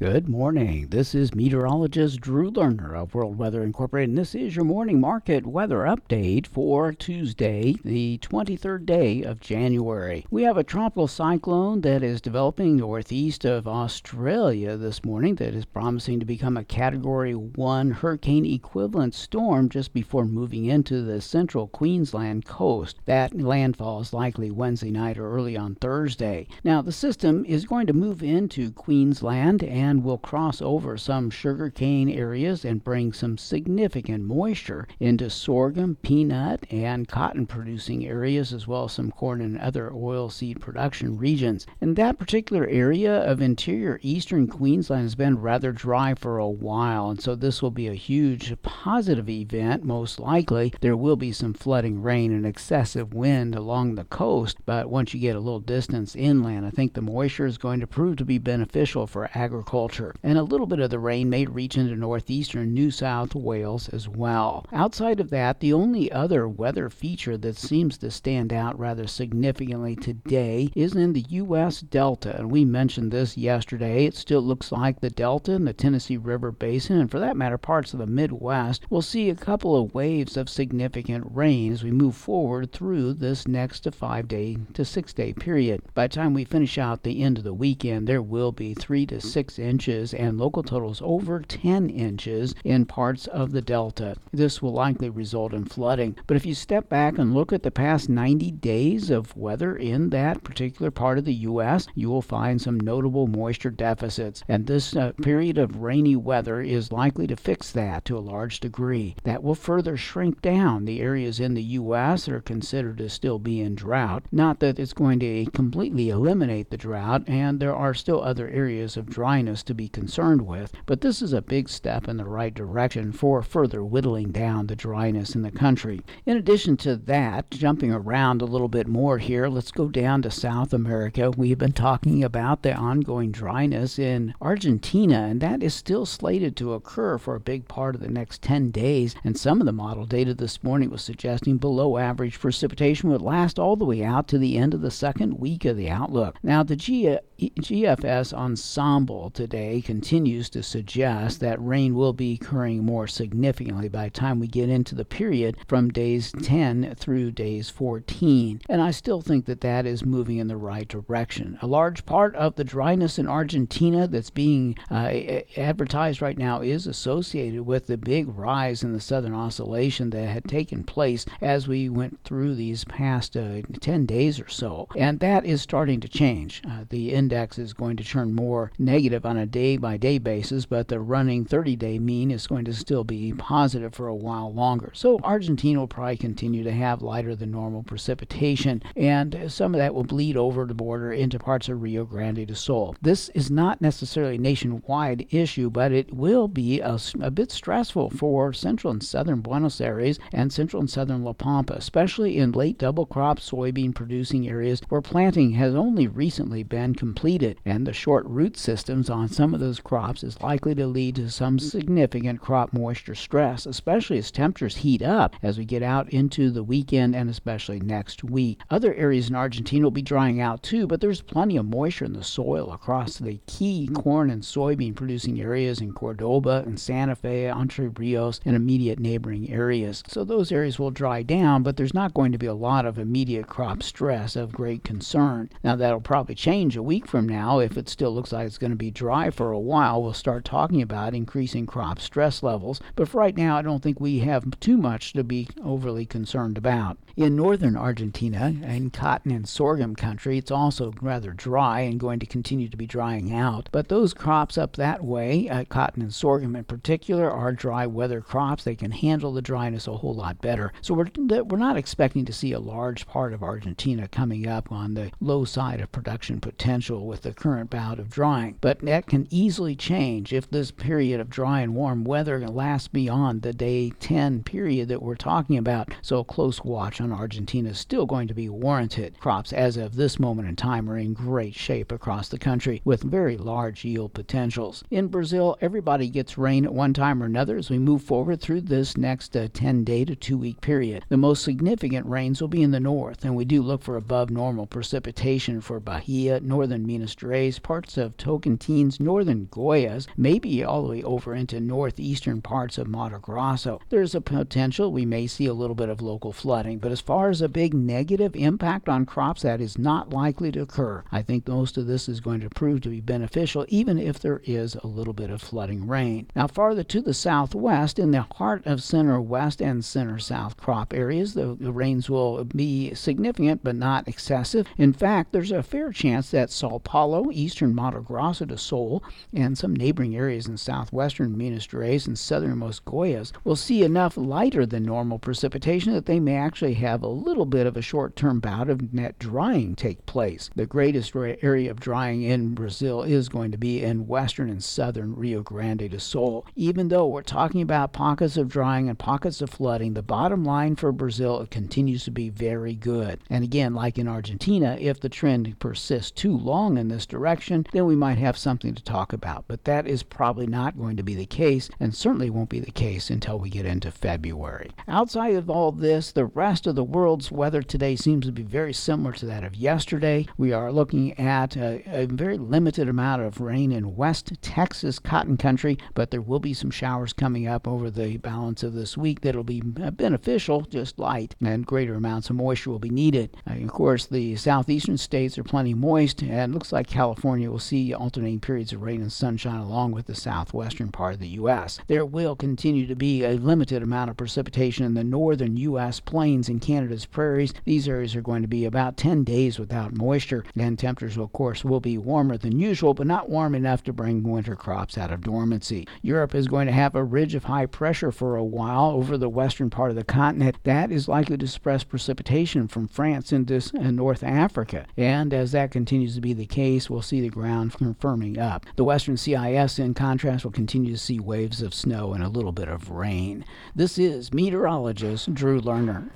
Good morning. This is meteorologist Drew Lerner of World Weather Incorporated, and this is your morning market weather update for Tuesday, the 23rd day of January. We have a tropical cyclone that is developing northeast of Australia this morning that is promising to become a Category 1 hurricane equivalent storm just before moving into the central Queensland coast. That landfall is likely Wednesday night or early on Thursday. Now, the system is going to move into Queensland and will cross over some sugarcane areas and bring some significant moisture into sorghum, peanut, and cotton producing areas, as well as some corn and other oilseed production regions. And that particular area of interior eastern Queensland has been rather dry for a while, and so this will be a huge positive event. Most likely there will be some flooding rain and excessive wind along the coast, but once you get a little distance inland, I think the moisture is going to prove to be beneficial for agriculture, and a little bit of the rain may reach into northeastern New South Wales as well. Outside of that, the only other weather feature that seems to stand out rather significantly today is in the U.S. Delta, and we mentioned this yesterday. It still looks like the Delta and the Tennessee River Basin, and for that matter parts of the Midwest, will see a couple of waves of significant rain as we move forward through this next 5 to 6 day period. By the time we finish out the end of the weekend, there will be 3 to 6 inches and local totals over 10 inches in parts of the Delta. This will likely result in flooding. But if you step back and look at the past 90 days of weather in that particular part of the U.S., you will find some notable moisture deficits. And this period of rainy weather is likely to fix that to a large degree. That will further shrink down the areas in the U.S. that are considered to still be in drought. Not that it's going to completely eliminate the drought, and there are still other areas of dryness to be concerned with, but this is a big step in the right direction for further whittling down the dryness in the country. In addition to that, jumping around a little bit more here, let's go down to South America. We've been talking about the ongoing dryness in Argentina, and that is still slated to occur for a big part of the next 10 days, and some of the model data this morning was suggesting below average precipitation would last all the way out to the end of the second week of the outlook. Now, the GFS ensemble today continues to suggest that rain will be occurring more significantly by the time we get into the period from days 10 through days 14, and I still think that that is moving in the right direction. A large part of the dryness in Argentina that's being advertised right now is associated with the big rise in the Southern Oscillation that had taken place as we went through these past 10 days or so, and that is starting to change. The index is going to turn more negative on a day-by-day basis, but the running 30-day mean is going to still be positive for a while longer. So Argentina will probably continue to have lighter than normal precipitation, and some of that will bleed over the border into parts of Rio Grande do Sul. This is not necessarily a nationwide issue, but it will be a bit stressful for central and southern Buenos Aires and central and southern La Pampa, especially in late double-crop soybean-producing areas where planting has only recently been completed, and the short root systems on some of those crops is likely to lead to some significant crop moisture stress, especially as temperatures heat up as we get out into the weekend and especially next week. Other areas in Argentina will be drying out too, but there's plenty of moisture in the soil across the key corn and soybean producing areas in Cordoba and Santa Fe, Entre Rios, and immediate neighboring areas. So those areas will dry down, but there's not going to be a lot of immediate crop stress of great concern. Now, that'll probably change a week from now. If it still looks like it's going to be dry for a while, we'll start talking about increasing crop stress levels, but for right now I don't think we have too much to be overly concerned about. In northern Argentina, in cotton and sorghum country, it's also rather dry and going to continue to be drying out, but those crops up that way, cotton and sorghum in particular, are dry weather crops. They can handle the dryness a whole lot better, so we're not expecting to see a large part of Argentina coming up on the low side of production potential with the current bout of drying. But that can easily change if this period of dry and warm weather lasts beyond the day 10 period that we're talking about, so a close watch on Argentina is still going to be warranted. Crops as of this moment in time are in great shape across the country with very large yield potentials. In Brazil, everybody gets rain at one time or another as we move forward through this next 10-day to 2-week period. The most significant rains will be in the north, and we do look for above normal precipitation for Bahia, northern Minas Gerais, parts of Tocantins, Tocantins, northern Goias, maybe all the way over into northeastern parts of Mato Grosso, there's a potential we may see a little bit of local flooding. But as far as a big negative impact on crops, that is not likely to occur. I think most of this is going to prove to be beneficial, even if there is a little bit of flooding rain. Now, farther to the southwest, in the heart of center west and center south crop areas, the rains will be significant but not excessive. In fact, there's a fair chance that Sao Paulo, eastern Mato Grosso do Sul, and some neighboring areas in southwestern Minas Gerais and southernmost Goiás will see enough lighter than normal precipitation that they may actually have a little bit of a short-term bout of net drying take place. The greatest area of drying in Brazil is going to be in western and southern Rio Grande do Sul. Even though we're talking about pockets of drying and pockets of flooding, the bottom line for Brazil continues to be very good. And again, like in Argentina, if the trend persists too long in this direction, then we might have something to talk about. But that is probably not going to be the case, and certainly won't be the case until we get into February. Outside of all this, the rest of the world's weather today seems to be very similar to that of yesterday. We are looking at a very limited amount of rain in West Texas cotton country, but there will be some showers coming up over the balance of this week that'll be beneficial, just light, and greater amounts of moisture will be needed. Of course, the southeastern states are plenty moist, and it looks like California will see alternating periods of rain and sunshine along with the southwestern part of the U.S. There will continue to be a limited amount of precipitation in the northern U.S. plains and Canada's prairies. These areas are going to be about 10 days without moisture, and temperatures, of course, will be warmer than usual, but not warm enough to bring winter crops out of dormancy. Europe is going to have a ridge of high pressure for a while over the western part of the continent. That is likely to suppress precipitation from France into North Africa, and as that continues to be the case, we'll see the ground firming up. The western CIS, in contrast, will continue to see waves of snow and a little bit of rain. This is meteorologist Drew Lerner.